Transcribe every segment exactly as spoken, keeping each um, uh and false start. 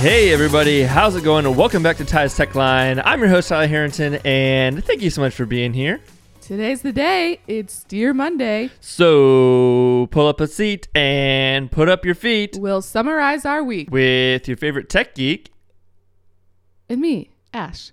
Hey everybody, how's it going? Welcome back to Ty's Tech Line. I'm your host, Tyler Harrington, and thank you so much for being here. Today's the day. It's Dear Monday. So pull up a seat and put up your feet. We'll summarize our week with your favorite tech geek. And me, Ash.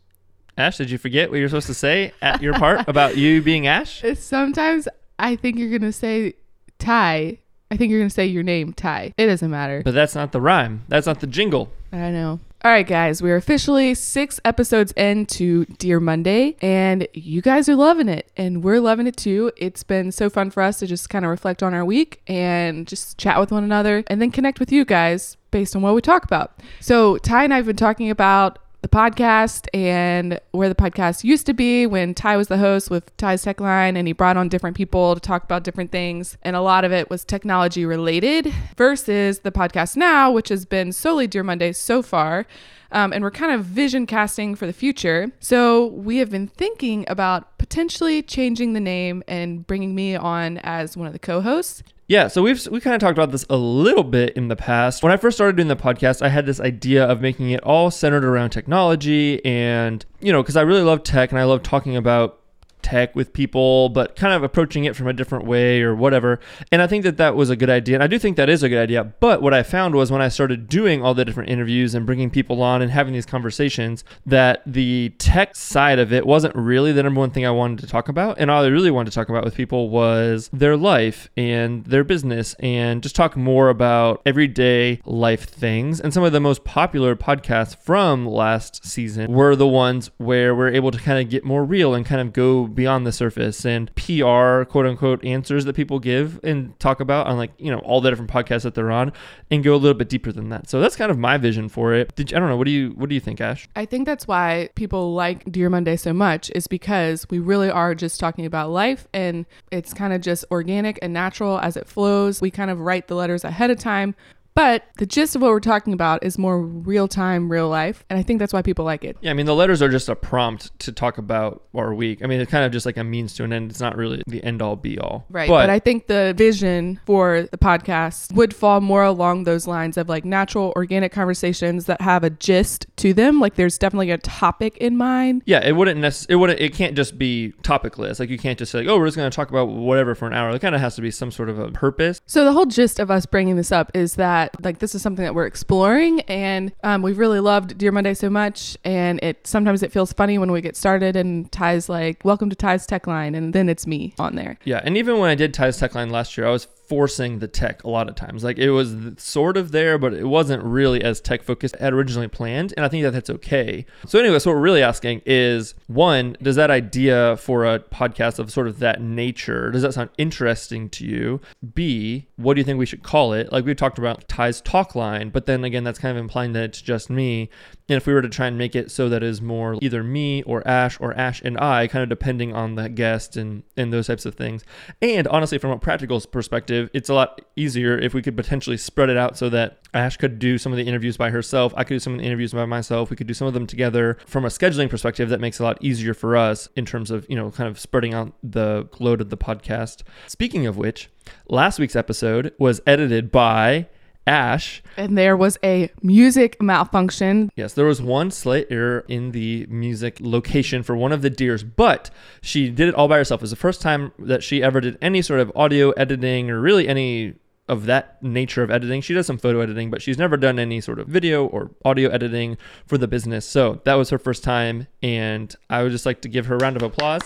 Ash, did you forget what you were supposed to say at your part about you being Ash? Sometimes I think you're going to say Ty. I think you're going to say your name, Ty. It doesn't matter. But that's not the rhyme. That's not the jingle. I know. All right, guys. We're officially six episodes into Dear Monday, and you guys are loving it, and we're loving it too. It's been so fun for us to just kind of reflect on our week and just chat with one another and then connect with you guys based on what we talk about. So Ty and I have been talking about the podcast and where the podcast used to be when Ty was the host with Ty's Tech Line, and he brought on different people to talk about different things, and a lot of it was technology related versus the podcast now, which has been solely Dear Monday so far, um, and we're kind of vision casting for the future. So we have been thinking about potentially changing the name and bringing me on as one of the co-hosts. Yeah, so we've we kind of talked about this a little bit in the past. When I first started doing the podcast, I had this idea of making it all centered around technology and, you know, because I really love tech and I love talking about tech with people, but kind of approaching it from a different way or whatever. And I think that that was a good idea. And I do think that is a good idea. But what I found was when I started doing all the different interviews and bringing people on and having these conversations, that the tech side of it wasn't really the number one thing I wanted to talk about. And all I really wanted to talk about with people was their life and their business and just talk more about everyday life things. And some of the most popular podcasts from last season were the ones where we're able to kind of get more real and kind of go beyond the surface and P R, quote unquote, answers that people give and talk about on, like, you know, all the different podcasts that they're on and go a little bit deeper than that. So that's kind of my vision for it. Did you, I don't know. What do you, what do you think, Ash? I think that's why people like Dear Monday so much, is because we really are just talking about life, and it's kind of just organic and natural as it flows. We kind of write the letters ahead of time, but the gist of what we're talking about is more real time, real life. And I think that's why people like it. Yeah, I mean, the letters are just a prompt to talk about our week. I mean, it's kind of just like a means to an end. It's not really the end all be all. Right. But, but I think the vision for the podcast would fall more along those lines of like natural, organic conversations that have a gist to them. Like there's definitely a topic in mind. Yeah, it wouldn't necessarily, it wouldn't, it can't just be topicless. Like you can't just say, like, oh, we're just going to talk about whatever for an hour. It kind of has to be some sort of a purpose. So the whole gist of us bringing this up is that, like, this is something that we're exploring, and um, we've really loved Dear Monday so much, and it sometimes it feels funny when we get started and Ty's like, welcome to Ty's Tech Line, and then it's me on there. Yeah, and even when I did Ty's Tech Line last year, I was forcing the tech a lot of times. Like it was sort of there, but it wasn't really as tech focused as originally planned. And I think that that's okay. So anyway, so what we're really asking is, one, does that idea for a podcast of sort of that nature, does that sound interesting to you? B, what do you think we should call it? Like we talked about Ty's Talk Line, but then again, that's kind of implying that it's just me. And if we were to try and make it so that is more either me or Ash or Ash and I, kind of depending on the guest and, and those types of things. And honestly, from a practical perspective, it's a lot easier if we could potentially spread it out so that Ash could do some of the interviews by herself. I could do some of the interviews by myself. We could do some of them together. From a scheduling perspective, that makes it a lot easier for us in terms of, you know, kind of spreading out the load of the podcast. Speaking of which, last week's episode was edited by Ash. And there was a music malfunction. Yes, there was one slight error in the music location for one of the deers, but she did it all by herself. It was the first time that she ever did any sort of audio editing or really any of that nature of editing. She does some photo editing, but she's never done any sort of video or audio editing for the business. So that was her first time. And I would just like to give her a round of applause.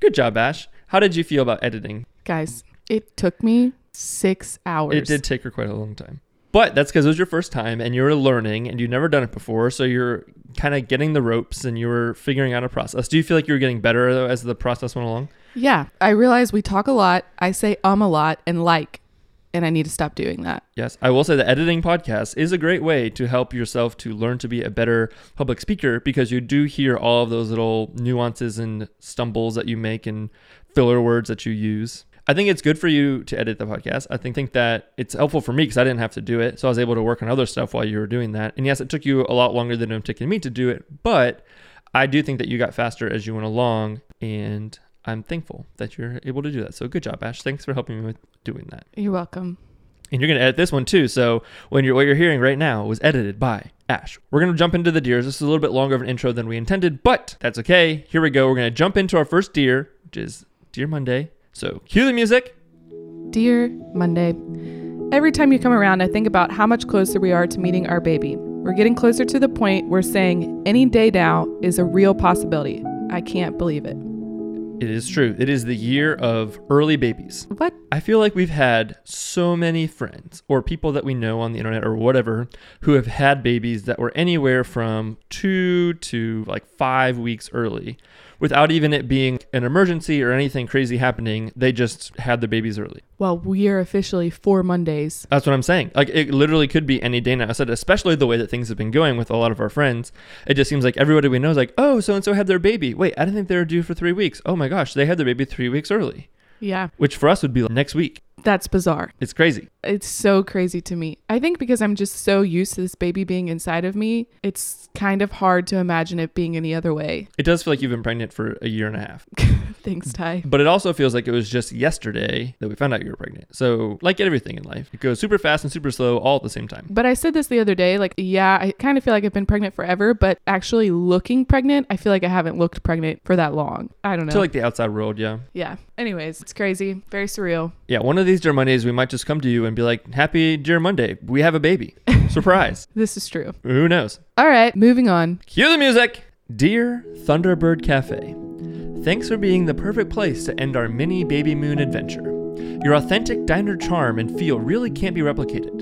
Good job, Ash. How did you feel about editing? Guys, it took me six hours. It did take her quite a long time, but that's because it was your first time and you were learning and you've never done it before, so you're kind of getting the ropes and you were figuring out a process. Do you feel like you were getting better though as the process went along? Yeah, I realized we talk a lot. I say um a lot and like, and I need to stop doing that. Yes, I will say the editing podcast is a great way to help yourself to learn to be a better public speaker, because you do hear all of those little nuances and stumbles that you make and filler words that you use. I think it's good for you to edit the podcast. I think, think that it's helpful for me because I didn't have to do it. So I was able to work on other stuff while you were doing that. And yes, it took you a lot longer than it took me to do it. But I do think that you got faster as you went along. And I'm thankful that you're able to do that. So good job, Ash. Thanks for helping me with doing that. You're welcome. And you're going to edit this one too. So when you're, what you're hearing right now was edited by Ash. We're going to jump into the deers. This is a little bit longer of an intro than we intended, but that's okay. Here we go. We're going to jump into our first deer, which is Dear Monday. So cue the music. Dear Monday. Every time you come around, I think about how much closer we are to meeting our baby. We're getting closer to the point where saying any day now is a real possibility. I can't believe it. It is true. It is the year of early babies. What? I feel like we've had so many friends or people that we know on the internet or whatever who have had babies that were anywhere from two to like five weeks early without even it being an emergency or anything crazy happening. They just had their babies early. Well, we are officially four Mondays. That's what I'm saying. Like, it literally could be any day now. I said, especially the way that things have been going with a lot of our friends. It just seems like everybody we know is like, oh, so-and-so had their baby. Wait, I didn't think they were due for three weeks. Oh my gosh, they had their baby three weeks early. Yeah. Which for us would be like next week. That's bizarre. It's crazy. It's so crazy to me. I think because I'm just so used to this baby being inside of me, it's kind of hard to imagine it being any other way. It does feel like you've been pregnant for a year and a half. Thanks, Ty. But it also feels like it was just yesterday that we found out you were pregnant. So like everything in life, it goes super fast and super slow all at the same time. But I said this the other day, like, yeah, I kind of feel like I've been pregnant forever, but actually looking pregnant, I feel like I haven't looked pregnant for that long. I don't know. To like the outside world, yeah. Yeah. Anyways, it's crazy. Very surreal. Yeah. One of these Dear Mondays, we might just come to you and be like, happy Dear Monday, we have a baby. Surprise. This is true. Who knows? All right, moving on. Cue the music. Dear Thunderbird Cafe, thanks for being the perfect place to end our mini baby moon adventure. Your authentic diner charm and feel really can't be replicated.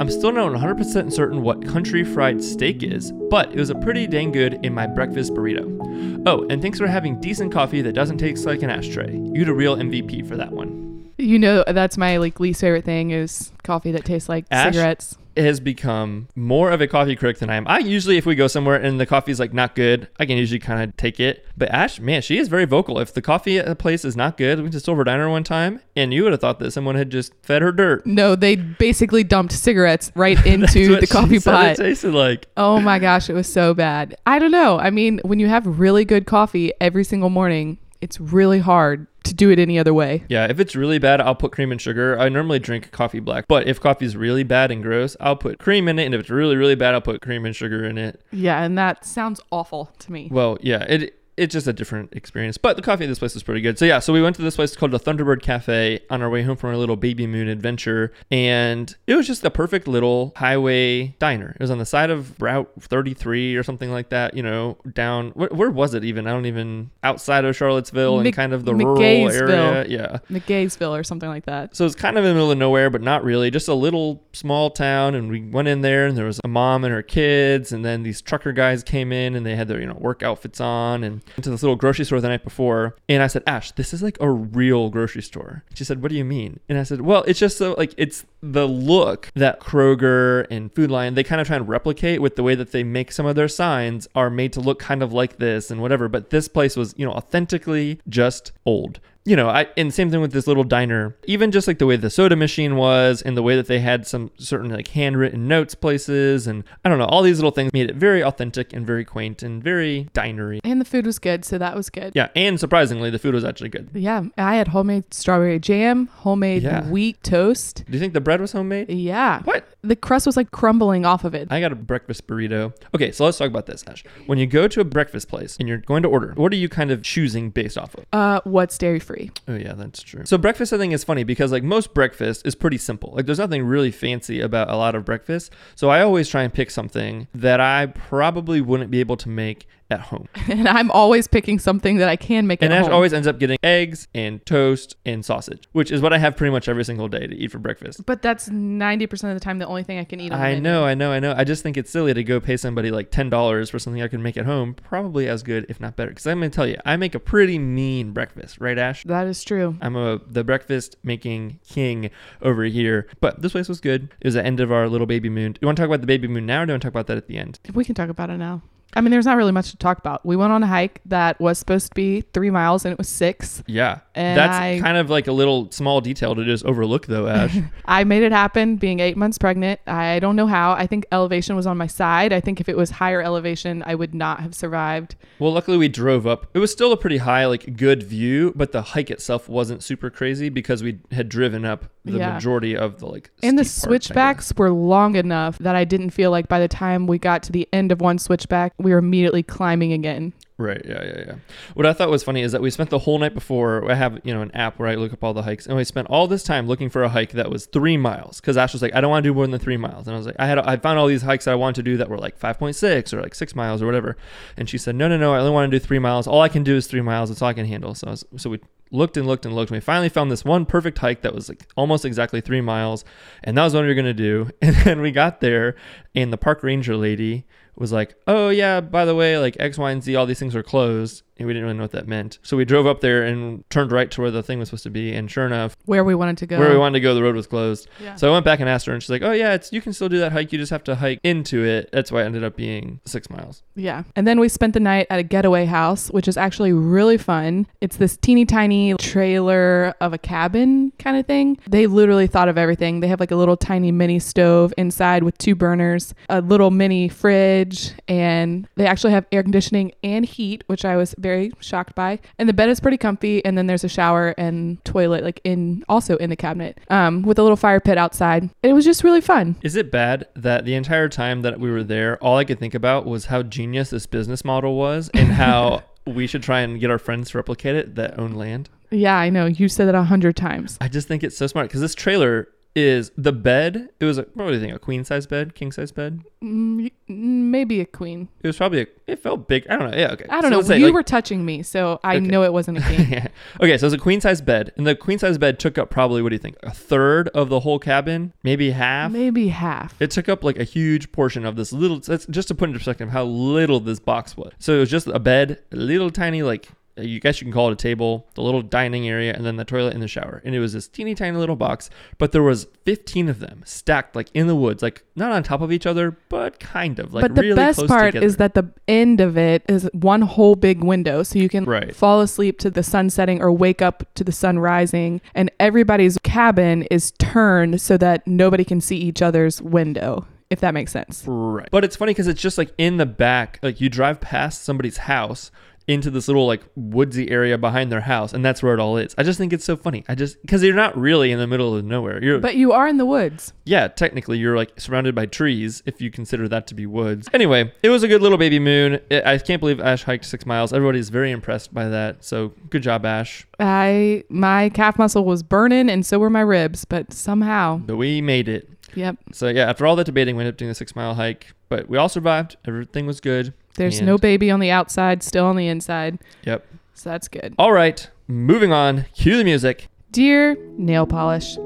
I'm still not one hundred percent certain what country fried steak is, but it was a pretty dang good in my breakfast burrito. Oh, and thanks for having decent coffee that doesn't taste like an ashtray. You the real M V P for that one. You know, that's my like least favorite thing is coffee that tastes like Ash cigarettes. It has become more of a coffee critic than I am. I usually, if we go somewhere and the coffee's like not good, I can usually kind of take it. But Ash, man, she is very vocal. If the coffee at a place is not good, we went to Silver Diner one time and you would have thought that someone had just fed her dirt. No, they basically dumped cigarettes right into the coffee pot. That's what she said it tasted like. Oh my gosh, it was so bad. I don't know. I mean, when you have really good coffee every single morning, it's really hard to do it any other way. Yeah, if it's really bad, I'll put cream and sugar. I normally drink coffee black, but if coffee's really bad and gross, I'll put cream in it, and if it's really, really bad, I'll put cream and sugar in it. Yeah, and that sounds awful to me. Well, yeah, it it's just a different experience, but the coffee at this place is pretty good. So yeah, so we went to this place called the Thunderbird Cafe on our way home from our little baby moon adventure, and it was just the perfect little highway diner. It was on the side of Route thirty-three or something like that, you know, down, where, where was it even? I don't even, outside of Charlottesville and Mc, kind of the rural area. Yeah. McGaysville or something like that. So it's kind of in the middle of nowhere, but not really, just a little small town, and we went in there, and there was a mom and her kids, and then these trucker guys came in, and they had their, you know, work outfits on, and into this little grocery store the night before, and I said, Ash, this is like a real grocery store. She said, what do you mean? And I said, well, it's just so like, it's the look that Kroger and Food Lion, they kind of try and replicate with the way that they make some of their signs are made to look kind of like this and whatever, but this place was, you know, authentically just old. You know, I, and same thing with this little diner, even just like the way the soda machine was and the way that they had some certain like handwritten notes places. And I don't know, all these little things made it very authentic and very quaint and very dinery. And the food was good. So that was good. Yeah. And surprisingly, the food was actually good. Yeah. I had homemade strawberry jam, homemade yeah. wheat toast. Do you think the bread was homemade? Yeah. What? The crust was like crumbling off of it. I got a breakfast burrito. Okay. So let's talk about this, Ash. When you go to a breakfast place and you're going to order, what are you kind of choosing based off of? Uh, what's dairy free? Oh yeah, that's true. So breakfast, I think, is funny because like most breakfast is pretty simple. Like there's nothing really fancy about a lot of breakfast. So I always try and pick something that I probably wouldn't be able to make at home. And I'm always picking something that I can make and at Ash home. And Ash always ends up getting eggs and toast and sausage, which is what I have pretty much every single day to eat for breakfast. But that's ninety percent of the time the only thing I can eat on the I menu. know, I know, I know. I just think it's silly to go pay somebody like ten dollars for something I can make at home, probably as good, if not better. Because I'm going to tell you, I make a pretty mean breakfast, right, Ash? That is true. I'm a the breakfast making king over here. But this place was good. It was the end of our little baby moon. You want to talk about the baby moon now or do you want to talk about that at the end? We can talk about it now. I mean, there's not really much to talk about. We went on a hike that was supposed to be three miles and it was six. Yeah. And that's I, kind of like a little small detail to just overlook though, Ash. I made it happen being eight months pregnant. I don't know how. I think elevation was on my side. I think if it was higher elevation, I would not have survived. Well, luckily we drove up. It was still a pretty high, like good view, but the hike itself wasn't super crazy because we had driven up the yeah. majority of the like and the switchbacks were long enough that I didn't feel like by the time we got to the end of one switchback, we were immediately climbing again. Right. Yeah. Yeah. Yeah. What I thought was funny is that we spent the whole night before. I have, you know, an app where I look up all the hikes, and we spent all this time looking for a hike that was three miles. Cause Ash was like, I don't want to do more than the three miles. And I was like, I had, I found all these hikes I wanted to do that were like five point six or like six miles or whatever. And she said, no, no, no. I only want to do three miles. All I can do is three miles. That's all I can handle. So, I was, so we looked and looked and looked. And we finally found this one perfect hike that was like almost exactly three miles. And that was what we were going to do. And then we got there and the park ranger lady was like, oh yeah, by the way, like X, Y, and Z, all these things are closed. And we didn't really know what that meant. So we drove up there and turned right to where the thing was supposed to be. And sure enough, where we wanted to go, where we wanted to go, the road was closed. Yeah. So I went back and asked her and she's like, oh yeah, it's, you can still do that hike. You just have to hike into it. That's why it ended up being six miles. Yeah. And then we spent the night at a getaway house, which is actually really fun. It's this teeny tiny trailer of a cabin kind of thing. They literally thought of everything. They have like a little tiny mini stove inside with two burners, a little mini fridge, and they actually have air conditioning and heat, which I was very very shocked by. And the bed is pretty comfy, and then there's a shower and toilet like in also in the cabinet um with a little fire pit outside. It was just really fun. Is it bad that the entire time that we were there, all I could think about was how genius this business model was and how we should try and get our friends to replicate it that own land? Yeah, I know. You said that a hundred times. I just think it's so smart because this trailer is the bed. It was a, what do you think, a queen size bed, king size bed? Mm, maybe a queen. It was probably a, it felt big. I don't know. Yeah, okay. I don't so know. Say, you like, were touching me, so I okay. know it wasn't a queen. Yeah. Okay, so it was a queen size bed, and the queen size bed took up probably, what do you think, a third of the whole cabin? Maybe half? Maybe half. It took up like a huge portion of this little, that's just to put into perspective how little this box was. So it was just a bed, a little tiny like, you guess you can call it a table, the little dining area, and then the toilet and the shower. And it was this teeny tiny little box, but there was fifteen of them stacked like in the woods, like not on top of each other, but kind of like really close together. But the best part is that the end of it is one whole big window, so you can right. fall asleep to the sun setting or wake up to the sun rising. And everybody's cabin is turned so that nobody can see each other's window, if that makes sense. Right. But it's funny because it's just like in the back, like you drive past somebody's house into this little like woodsy area behind their house, and that's where it all is. I just think it's so funny. I just because you're not really in the middle of nowhere. You're, but you are in the woods. Yeah, technically you're like surrounded by trees if you consider that to be woods. Anyway, it was a good little baby moon. It, I can't believe Ash hiked six miles. Everybody's very impressed by that. So good job, Ash. I my calf muscle was burning, and so were my ribs, but somehow. But we made it. Yep. So yeah, after all that debating, we ended up doing the six mile hike, but we all survived. Everything was good. There's and no baby on the outside, still on the inside. Yep. So that's good. All right. Moving on. Cue the music. Dear nail polish.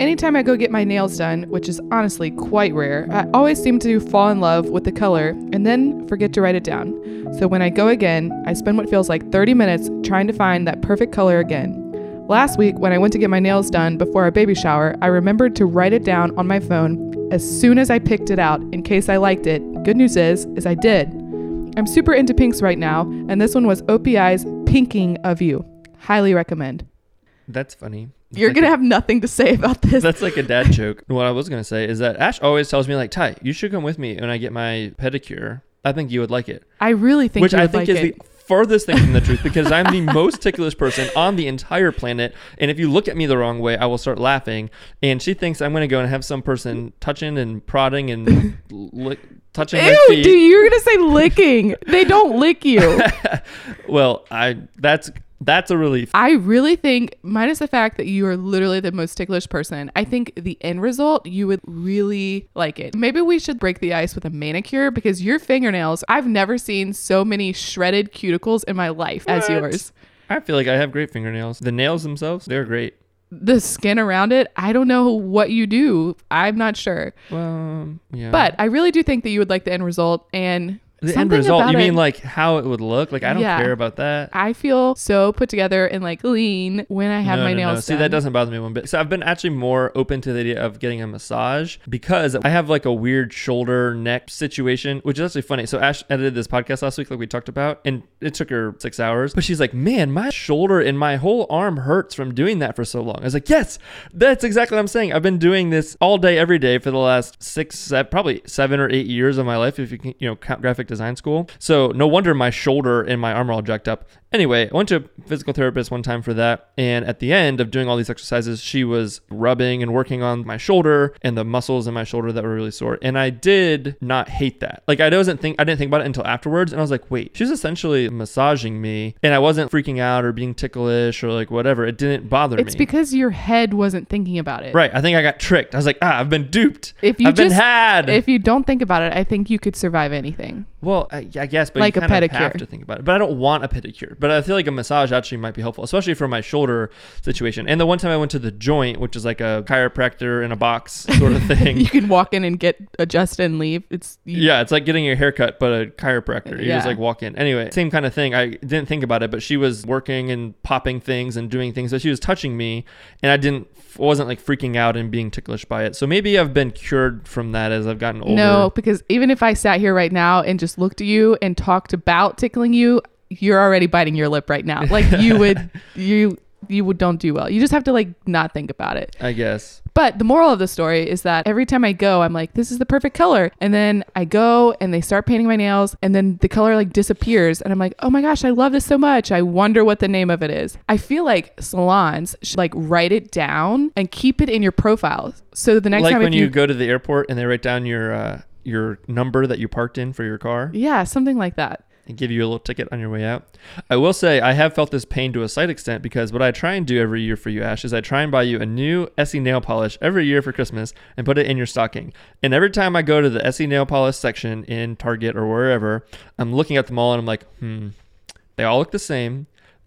Anytime I go get my nails done, which is honestly quite rare, I always seem to fall in love with the color and then forget to write it down. So when I go again, I spend what feels like thirty minutes trying to find that perfect color again. Last week, when I went to get my nails done before our baby shower, I remembered to write it down on my phone as soon as I picked it out in case I liked it. Good news is, is I did. I'm super into pinks right now, and this one was O P I's Pinking of You. Highly recommend. That's funny. You're going to have nothing to say about this. That's like a dad joke. What I was going to say is that Ash always tells me, like, Ty, you should come with me when I get my pedicure. I think you would like it. I really think Which you would I think like is it. The farthest thing from the truth, because I'm the most ticklish person on the entire planet, and if you look at me the wrong way, I will start laughing. And she thinks I'm going to go and have some person touching and prodding and lick, touching Ew, my feet. Dude, you're going to say licking. They don't lick you. Well, I that's that's a relief. I really think, minus the fact that you are literally the most ticklish person, I think the end result, you would really like it. Maybe we should break the ice with a manicure, because your fingernails, I've never seen so many shredded cuticles in my life what? as yours. I feel like I have great fingernails. The nails themselves, they're great. The skin around it, I don't know what you do. I'm not sure. Well, yeah. But I really do think that you would like the end result, and The Something end result, you it. mean like how it would look? Like, I don't yeah. care about that. I feel so put together and like lean when I have no, my no, nails no. done. See, that doesn't bother me one bit. So I've been actually more open to the idea of getting a massage because I have like a weird shoulder neck situation, which is actually funny. So Ash edited this podcast last week like we talked about, and it took her six hours. But she's like, man, my shoulder and my whole arm hurts from doing that for so long. I was like, yes, that's exactly what I'm saying. I've been doing this all day, every day for the last six, probably seven or eight years of my life, if you can, you know, count graphic design school. So no wonder my shoulder and my arm are all jacked up. Anyway, I went to a physical therapist one time for that. And at the end of doing all these exercises, she was rubbing and working on my shoulder and the muscles in my shoulder that were really sore. And I did not hate that. Like, I wasn't think, I didn't think about it until afterwards. And I was like, wait, she's essentially massaging me. And I wasn't freaking out or being ticklish or like whatever. It didn't bother it's me. It's because your head wasn't thinking about it. Right. I think I got tricked. I was like, ah, I've been duped. If you I've just, been had. If you don't think about it, I think you could survive anything. Well, I, I guess, but like you kind a pedicure. Of have to think about it. But I don't want a pedicure. But I feel like a massage actually might be helpful, especially for my shoulder situation. And the one time I went to The Joint, which is like a chiropractor in a box sort of thing. You can walk in and get adjusted and leave. It's you, Yeah, it's like getting your haircut, but a chiropractor. You yeah. just like walk in. Anyway, same kind of thing. I didn't think about it, but she was working and popping things and doing things. So she was touching me, and I didn't wasn't like freaking out and being ticklish by it. So maybe I've been cured from that as I've gotten older. No, because even if I sat here right now and just looked at you and talked about tickling you, you're already biting your lip right now. Like you would, you, you would don't do well. You just have to like not think about it, I guess. But the moral of the story is that every time I go, I'm like, this is the perfect color. And then I go and they start painting my nails and then the color like disappears. And I'm like, oh my gosh, I love this so much. I wonder what the name of it is. I feel like salons should like write it down and keep it in your profile. So the next like time when if you, you go to the airport and they write down your, uh, your number that you parked in for your car. Yeah, something like that. And give you a little ticket on your way out. I will say I have felt this pain to a slight extent because what I try and do every year for you, Ash, is I try and buy you a new Essie nail polish every year for Christmas and put it in your stocking. And every time I go to the Essie nail polish section in Target or wherever, I'm looking at them all and I'm like, hmm, they all look the same.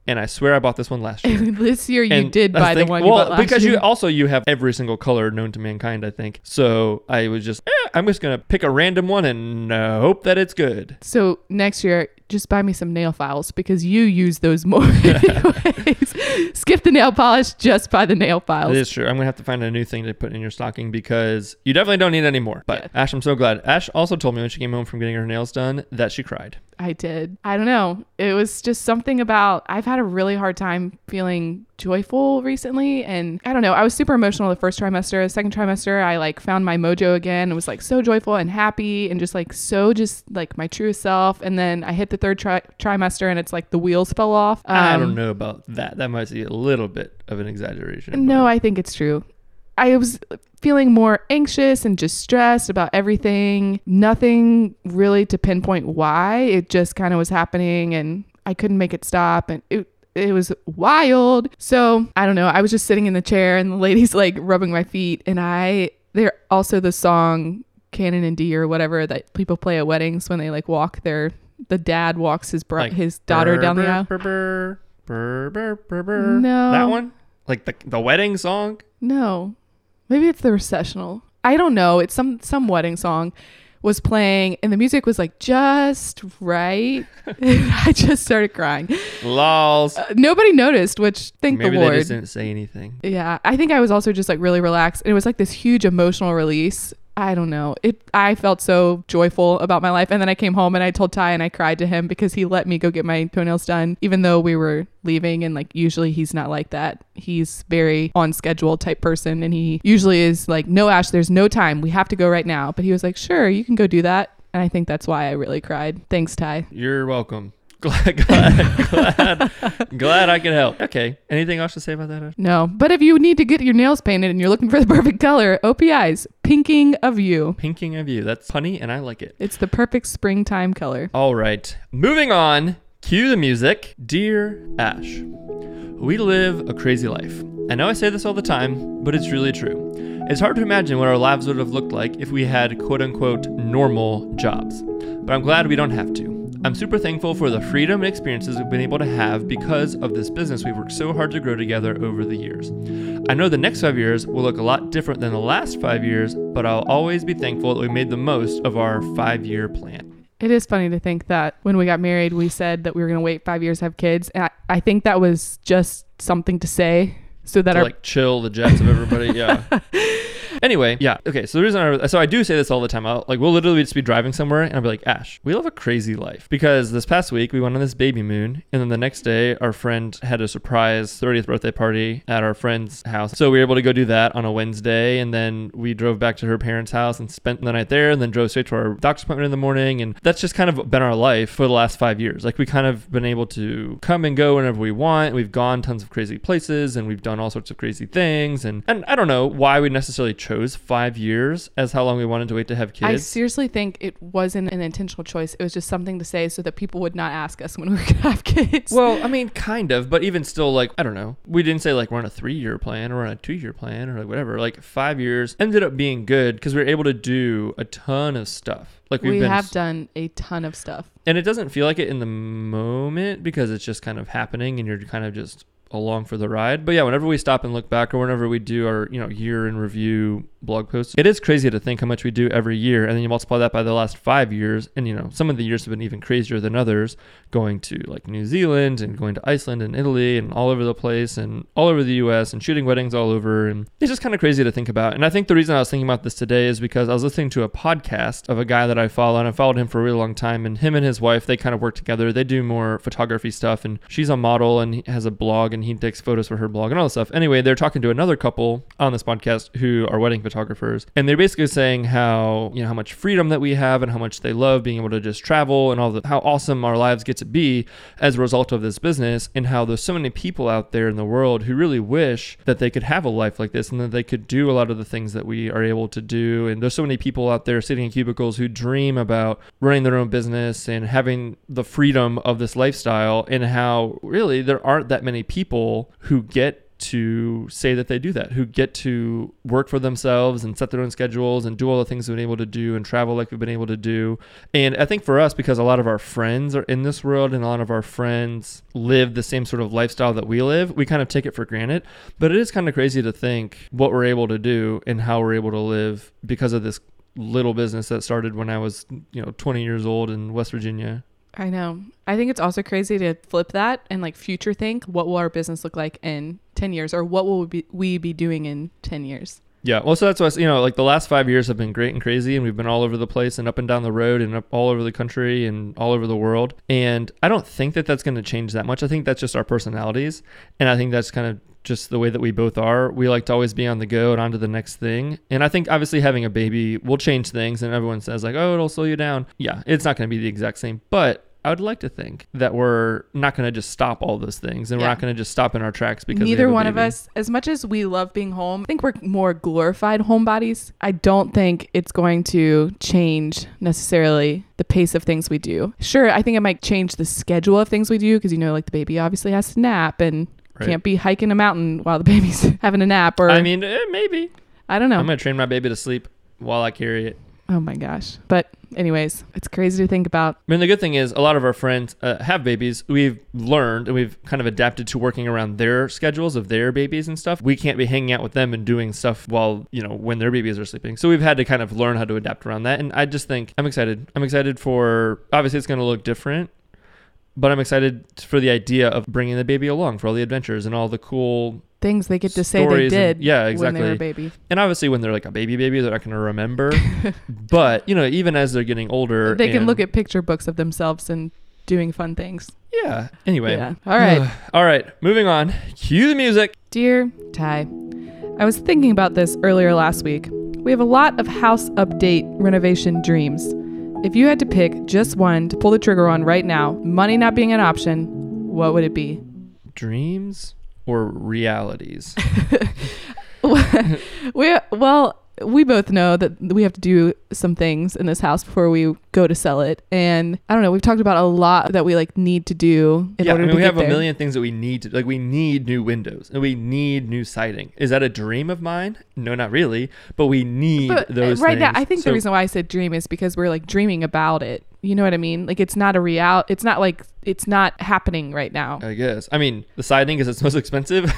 And I swear I bought this one last year. This year you and did buy thinking, the one you well, bought last because year. Because you also you have every single color known to mankind, I think. So I was just, eh, I'm just going to pick a random one and uh, hope that it's good. So next year, just buy me some nail files because you use those more. Skip the nail polish, just buy the nail files. It is true. I'm going to have to find a new thing to put in your stocking because you definitely don't need any more. But yeah. Ash, I'm so glad. Ash also told me when she came home from getting her nails done that she cried. I did. I don't know. It was just something about, I've had a really hard time feeling joyful recently. And I don't know, I was super emotional the first trimester. The second trimester, I like found my mojo again and was like so joyful and happy and just like, so just like my true self. And then I hit the third tri- trimester and it's like the wheels fell off. Um, I don't know about that. That might be a little bit of an exaggeration. No, but I think it's true. I was feeling more anxious and just stressed about everything. Nothing really to pinpoint why. It just kind of was happening and I couldn't make it stop. And it it was wild. So I don't know. I was just sitting in the chair and the lady's like rubbing my feet. And I, they're also the song Canon in D or whatever that people play at weddings when they like walk their, the dad walks his bro- like, his daughter burr, down burr, the aisle. Burr, burr, burr, burr, burr. No. That one? Like the the wedding song? No. Maybe it's the recessional. I don't know. It's some, some wedding song was playing and the music was like just right. I just started crying. Lols. Uh, nobody noticed, which thank Maybe the Lord. Maybe they just didn't say anything. Yeah. I think I was also just like really relaxed. It was like this huge emotional release. I don't know. It. I felt so joyful about my life. And then I came home and I told Ty and I cried to him because he let me go get my toenails done, even though we were leaving. And like, usually he's not like that. He's very on schedule type person. And he usually is like, no, Ash, there's no time. We have to go right now. But he was like, sure, you can go do that. And I think that's why I really cried. Thanks, Ty. You're welcome. Glad, glad, glad, glad I could help. Okay. Anything else to say about that? Ash? No. But if you need to get your nails painted and you're looking for the perfect color, O P I's Pinking of You. Pinking of You. That's funny and I like it. It's the perfect springtime color. All right. Moving on. Cue the music. Dear Ash, we live a crazy life. I know I say this all the time, but it's really true. It's hard to imagine what our lives would have looked like if we had quote unquote normal jobs. But I'm glad we don't have to. I'm super thankful for the freedom and experiences we've been able to have because of this business we've worked so hard to grow together over the years. I know the next five years will look a lot different than the last five years, but I'll always be thankful that we made the most of our five-year plan. It is funny to think that when we got married, we said that we were going to wait five years to have kids. And I, I think that was just something to say so that to our... like chill the jets of everybody. Yeah. Anyway, yeah. Okay, so the reason I... So I do say this all the time. I'll, like, we'll literally just be driving somewhere, and I'll be like, Ash, we live a crazy life. Because this past week, we went on this baby moon, and then the next day, our friend had a surprise thirtieth birthday party at our friend's house. So we were able to go do that on a Wednesday, and then we drove back to her parents' house and spent the night there, and then drove straight to our doctor's appointment in the morning. And that's just kind of been our life for the last five years. Like, we kind of been able to come and go whenever we want. We've gone tons of crazy places, and we've done all sorts of crazy things. And, and I don't know why we necessarily chose five years as how long we wanted to wait to have kids. I seriously think it wasn't an intentional choice. It was just something to say so that people would not ask us when we were gonna have kids. Well, I mean, kind of, but even still, like, I don't know. We didn't say like we're on a three-year plan or on a two-year plan or like whatever. Like, five years ended up being good because we were able to do a ton of stuff. Like, we've we been have s- done a ton of stuff, and it doesn't feel like it in the moment because it's just kind of happening, and you're kind of just along for the ride. But yeah, whenever we stop and look back, or whenever we do our, you know, year in review blog posts, it is crazy to think how much we do every year. And then you multiply that by the last five years, and, you know, some of the years have been even crazier than others, going to like New Zealand and going to Iceland and Italy and all over the place and all over the U S and shooting weddings all over. And it's just kind of crazy to think about. And I think the reason I was thinking about this today is because I was listening to a podcast of a guy that I follow, and I followed him for a really long time, and him and his wife, they kind of work together. They do more photography stuff, and she's a model and has a blog, and he takes photos for her blog and all this stuff. Anyway, they're talking to another couple on this podcast who are wedding photographers, and they're basically saying how, you know, how much freedom that we have and how much they love being able to just travel, and all the how awesome our lives get to be as a result of this business, and how there's so many people out there in the world who really wish that they could have a life like this and that they could do a lot of the things that we are able to do. And there's so many people out there sitting in cubicles who dream about running their own business and having the freedom of this lifestyle, and how really there aren't that many people people who get to say that they do that, who get to work for themselves and set their own schedules and do all the things we've been able to do and travel like we've been able to do. And I think for us, because a lot of our friends are in this world and a lot of our friends live the same sort of lifestyle that we live, we kind of take it for granted. But it is kind of crazy to think what we're able to do and how we're able to live because of this little business that started when I was, you know, twenty years old in West Virginia. I know. I think it's also crazy to flip that and like future think, what will our business look like in ten years, or what will we be, we be doing in ten years? Yeah. Well, so that's why, you know, like the last five years have been great and crazy, and we've been all over the place and up and down the road and up all over the country and all over the world. And I don't think that that's going to change that much. I think that's just our personalities. And I think that's kind of just the way that we both are. We like to always be on the go and on to the next thing. And I think obviously having a baby will change things, and everyone says like, oh, it'll slow you down. Yeah, it's not going to be the exact same, but I would like to think that we're not going to just stop all those things, and yeah. We're not going to just stop in our tracks because neither one of us, as much as we love being home, I think we're more glorified homebodies. I don't think it's going to change necessarily the pace of things we do. Sure, I think it might change the schedule of things we do because, you know, like the baby obviously has to nap and right. Can't be hiking a mountain while the baby's having a nap. Or I mean, eh, maybe. I don't know. I'm going to train my baby to sleep while I carry it. Oh my gosh. But anyways, it's crazy to think about. I mean, the good thing is a lot of our friends uh, have babies. We've learned and we've kind of adapted to working around their schedules of their babies and stuff. We can't be hanging out with them and doing stuff while, you know, when their babies are sleeping. So we've had to kind of learn how to adapt around that. And I just think I'm excited. I'm excited for, obviously it's going to look different, but I'm excited for the idea of bringing the baby along for all the adventures and all the cool things they get to say they did and, yeah, exactly. When they were a baby. And obviously when they're like a baby baby, they're not going to remember. But, you know, even as they're getting older. They can and, look at picture books of themselves and doing fun things. Yeah. Anyway. Yeah. All right. All right. Moving on. Cue the music. Dear Ty, I was thinking about this earlier last week. We have a lot of house update renovation dreams. If you had to pick just one to pull the trigger on right now, money not being an option, what would it be? Dreams? Or realities? we well, we both know that we have to do some things in this house before we go to sell it, and I don't know. We've talked about a lot that we like need to do in yeah, order I mean, to we get have there. A million things that we need to like. We need new windows and we need new siding. Is that a dream of mine? No, not really. But we need but those right things. Now. I think so, the reason why I said dream is because we're like dreaming about it. You know what I mean? Like, it's not a real, it's not like, it's not happening right now. I guess. I mean, the siding is it's most expensive,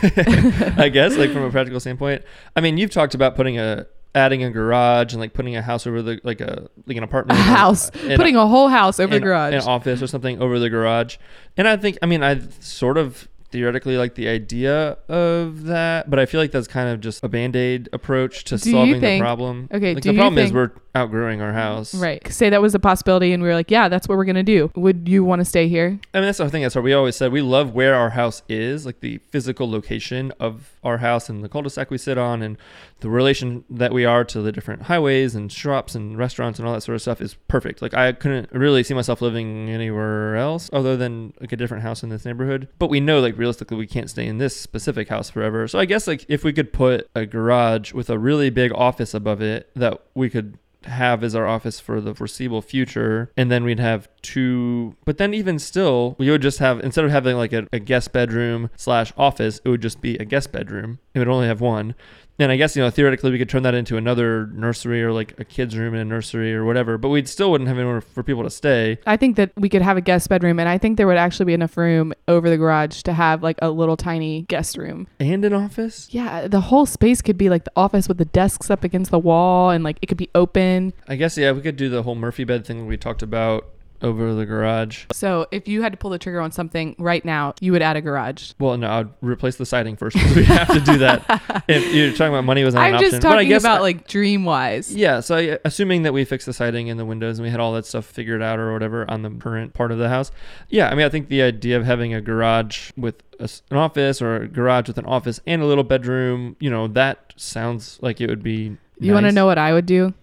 I guess, like from a practical standpoint. I mean, you've talked about putting a, adding a garage and like putting a house over the like a like an apartment, a house, and, putting a whole house over and, the garage, an office or something over the garage. And I think, I mean, I sort of theoretically like the idea of that, but I feel like that's kind of just a band-aid approach to do solving think, the problem. Okay, like, do the problem you think, is we're outgrowing our house, right? Say that was a possibility, and we were like, yeah, that's what we're gonna do. Would you want to stay here? I mean, that's the thing. That's what we always said. We love where our house is, like the physical location of our house and the cul-de-sac we sit on, and the relation that we are to the different highways and shops and restaurants and all that sort of stuff is perfect. Like I couldn't really see myself living anywhere else other than like a different house in this neighborhood. But we know like realistically we can't stay in this specific house forever. So I guess like if we could put a garage with a really big office above it that we could have as our office for the foreseeable future, and then we'd have two, but then even still we would just have, instead of having like a, a guest bedroom slash office, it would just be a guest bedroom. It would only have one. And I guess, you know, theoretically we could turn that into another nursery or like a kid's room in a nursery or whatever, but we still wouldn't have anywhere for people to stay. I think that we could have a guest bedroom, and I think there would actually be enough room over the garage to have like a little tiny guest room. And an office? Yeah. The whole space could be like the office with the desks up against the wall, and like it could be open. I guess, yeah, we could do the whole Murphy bed thing we talked about over the garage. So if you had to pull the trigger on something right now, you would add a garage. Well, no, I'd replace the siding first. We have to do that. If you're talking about money was not I'm an option. I'm just talking but I guess about I, like dream wise. Yeah. So I, assuming that we fixed the siding and the windows and we had all that stuff figured out or whatever on the current part of the house. Yeah. I mean, I think the idea of having a garage with a, an office, or a garage with an office and a little bedroom, you know, that sounds like it would be You nice. Want to know what I would do?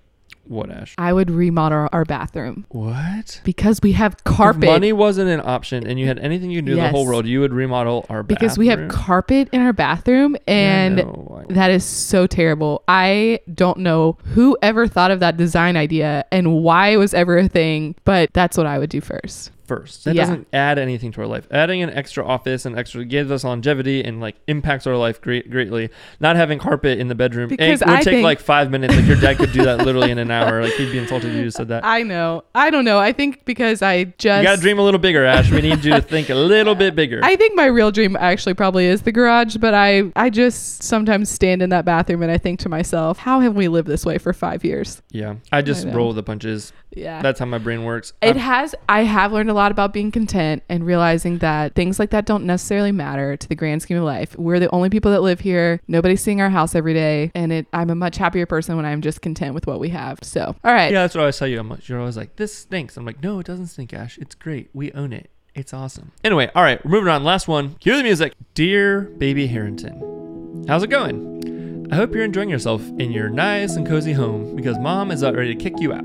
What, Ash? I would remodel our bathroom. What? Because we have carpet. If money wasn't an option and you had anything you could do yes. in the whole world, you would remodel our bathroom. Because we have carpet in our bathroom, and no, that is so terrible. I don't know who ever thought of that design idea and why it was ever a thing, but that's what I would do first. First. That yeah. doesn't add anything to our life. Adding an extra office and extra gives us longevity and like impacts our life great, greatly. Not having carpet in the bedroom, because it would I take think... like five minutes. Like your dad could do that literally in an hour. Like he'd be insulted if you just said that. I know. I don't know. I think because I just... You got to dream a little bigger, Ash. We need you to think a little bit bigger. I think my real dream actually probably is the garage, but I, I just sometimes stand in that bathroom and I think to myself, how have we lived this way for five years? Yeah. I just I roll the punches. Yeah. That's how my brain works. It I'm... has... I have learned a lot about being content and realizing that things like that don't necessarily matter to the grand scheme of life. We're the only people that live here. Nobody's seeing our house every day, and it I'm a much happier person when I'm just content with what we have. So all right. Yeah, that's what I always tell you. I'm like, you're always like, this stinks. I'm like, no, it doesn't stink, Ash. It's great. We own it. It's awesome. Anyway, all right, moving on. Last one. Hear the music. Dear Baby Harrington, how's it going? I hope you're enjoying yourself in your nice and cozy home, because mom is about ready to kick you out.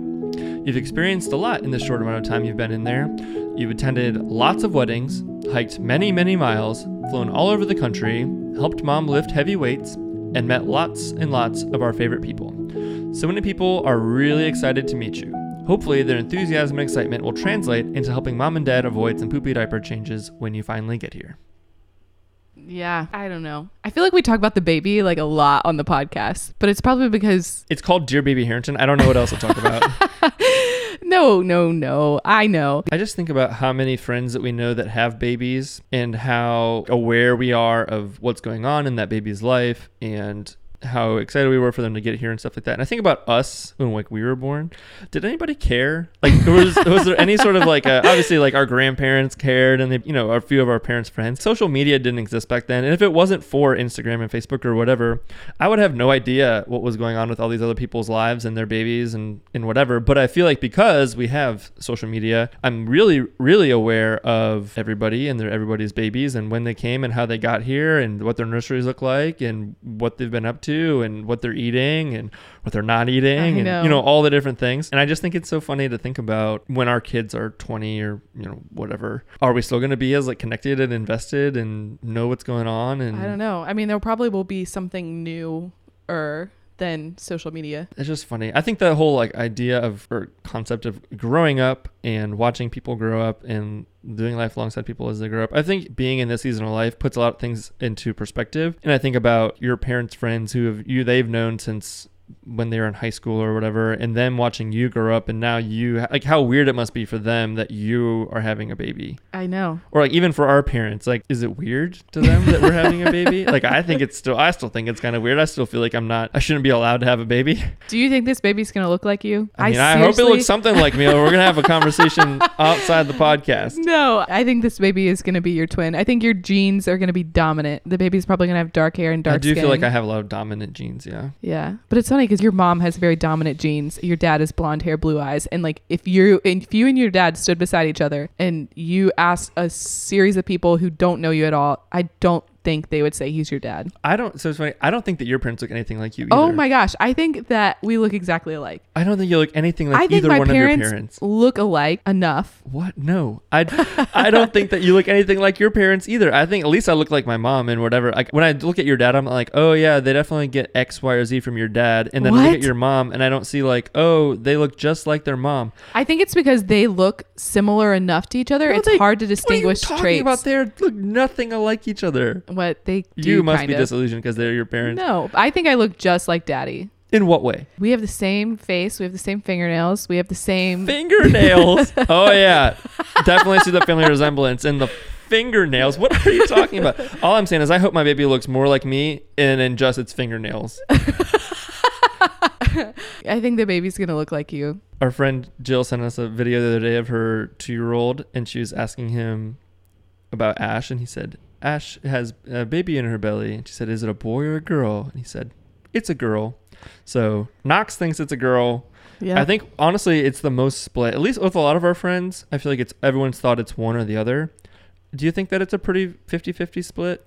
You've experienced a lot in the short amount of time you've been in there. You've attended lots of weddings, hiked many, many miles, flown all over the country, helped mom lift heavy weights, and met lots and lots of our favorite people. So many people are really excited to meet you. Hopefully their enthusiasm and excitement will translate into helping mom and dad avoid some poopy diaper changes when you finally get here. Yeah, I don't know. I feel like we talk about the baby like a lot on the podcast, but it's probably because... It's called Dear Baby Harrington. I don't know what else to talk about. No, no, no. I know. I just think about how many friends that we know that have babies and how aware we are of what's going on in that baby's life and how excited we were for them to get here and stuff like that. And I think about us when like we were born. Did anybody care? Like was, was there any sort of like a, obviously like our grandparents cared, and they, you know, a few of our parents' friends. Social media didn't exist back then, and if it wasn't for Instagram and Facebook or whatever, I would have no idea what was going on with all these other people's lives and their babies and and whatever. But I feel like because we have social media, I'm really really aware of everybody and their everybody's babies and when they came and how they got here and what their nurseries look like and what they've been up to and what they're eating and what they're not eating and, you know, all the different things. And I just think it's so funny to think about when our kids are twenty or, you know, whatever, are we still going to be as like connected and invested and know what's going on? And I don't know. I mean, there probably will be something new or than social media. It's just funny. I think that whole like idea of or concept of growing up and watching people grow up and doing life alongside people as they grow up. I think being in this season of life puts a lot of things into perspective. And I think about your parents' friends who have you they've known since when they were in high school or whatever, and them watching you grow up, and now you ha- like how weird it must be for them that you are having a baby. I know. Or like even for our parents, like, is it weird to them that we're having a baby? Like, I think it's still, I still think it's kind of weird. I still feel like I'm not, I shouldn't be allowed to have a baby. Do you think this baby's going to look like you? I mean, I, I hope it looks something like me. We're going to have a conversation outside the podcast. No, I think this baby is going to be your twin. I think your genes are going to be dominant. The baby's probably going to have dark hair and dark skin. I do skin. feel like I have a lot of dominant genes. Yeah. Yeah. But it's funny because your mom has very dominant genes. Your dad is blonde hair, blue eyes. And like if you if you and your dad stood beside each other and you asked a series of people who don't know you at all, I don't think they would say he's your dad. I don't. So it's funny. I don't think that your parents look anything like you either. Oh my gosh. I think that we look exactly alike. I don't think you look anything like either one of your parents. I think my parents look alike enough. What? No. I, I don't think that you look anything like your parents either. I think at least I look like my mom and whatever. Like when I look at your dad, I'm like, oh yeah, they definitely get X, Y, or Z from your dad. And then what? I look at your mom and I don't see like, oh, they look just like their mom. I think it's because they look similar enough to each other. No, it's they, hard to distinguish what are you talking traits. About they look nothing alike each other. What they do. You must be of. disillusioned because they're your parents. No, I think I look just like Daddy. In what way? We have the same face. We have the same fingernails. We have the same fingernails. Oh yeah, definitely see the family resemblance in the fingernails. What are you talking about? All I'm saying is I hope my baby looks more like me and in just its fingernails. I think the baby's gonna look like you. Our friend Jill sent us a video the other day of her two-year-old, and she was asking him about Ash, and he said, Ash has a baby in her belly. And she said, is it a boy or a girl? And he said, it's a girl. So Knox thinks it's a girl. Yeah. I think, honestly, it's the most split. At least with a lot of our friends, I feel like it's everyone's thought it's one or the other. Do you think that it's a pretty fifty-fifty split?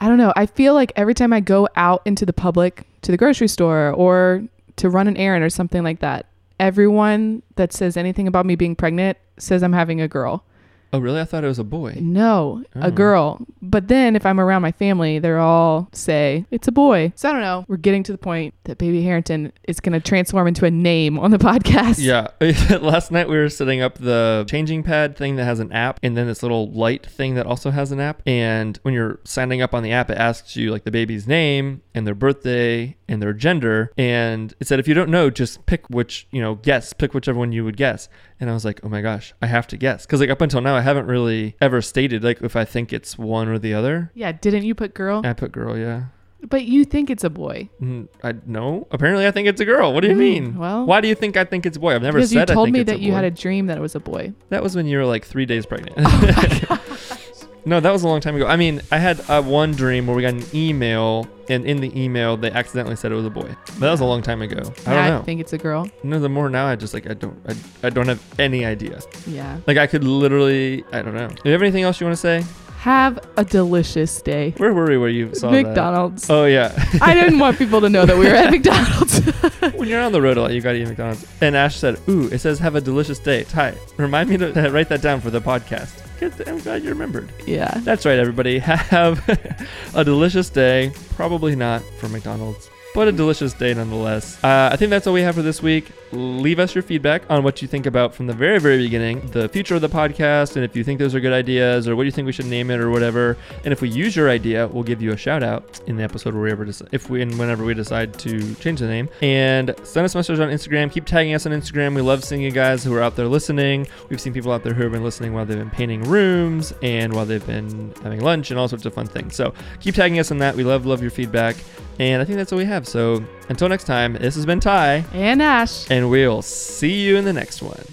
I don't know. I feel like every time I go out into the public, to the grocery store or to run an errand or something like that, everyone that says anything about me being pregnant says I'm having a girl. Oh, really? I thought it was a boy. No, oh. a girl. But then if I'm around my family, they're all say, it's a boy. So I don't know. We're getting to the point that Baby Harrington is going to transform into a name on the podcast. Yeah. Last night we were setting up the changing pad thing that has an app, and then this little light thing that also has an app. And when you're signing up on the app, it asks you like the baby's name and their birthday and their gender. And it said, if you don't know, just pick which, you know, guess, pick whichever one you would guess. And I was like, oh my gosh, I have to guess. Because like up until now, I haven't really ever stated like if I think it's one or the other. Yeah. Didn't you put girl? I put girl. Yeah. But you think it's a boy. Mm, I no. Apparently, I think it's a girl. What do you mm, mean? Well, why do you think I think it's a boy? I've never said I think it's a boy. Because you told me that you had a dream that it was a boy. That was when you were like three days pregnant. Oh no, that was a long time ago. I mean, I had uh, one dream where we got an email, and in the email they accidentally said it was a boy. But that was a long time ago. I don't I know. I think it's a girl. No, the more now I just like I don't I, I don't have any idea. Yeah. Like I could literally I don't know. Do you have anything else you want to say? Have a delicious day. Where were we where you saw McDonald's. That? Oh, yeah. I didn't want people to know that we were at McDonald's. When you're on the road a lot, you got to eat McDonald's. And Ash said, ooh, it says have a delicious day. Ty, remind me to write that down for the podcast. I'm glad you remembered. Yeah. That's right, everybody. Have a delicious day. Probably not for McDonald's, but a delicious day nonetheless. Uh, I think that's all we have for this week. Leave us your feedback on what you think about from the very, very beginning, the future of the podcast, and if you think those are good ideas or what you think we should name it or whatever. And if we use your idea, we'll give you a shout out in the episode where we ever decide, if we and whenever we decide to change the name. And send us messages on Instagram. Keep tagging us on Instagram. We love seeing you guys who are out there listening. We've seen people out there who have been listening while they've been painting rooms and while they've been having lunch and all sorts of fun things. So keep tagging us on that. We love, love your feedback. And I think that's all we have. So until next time, this has been Ty and Ash. And we'll see you in the next one.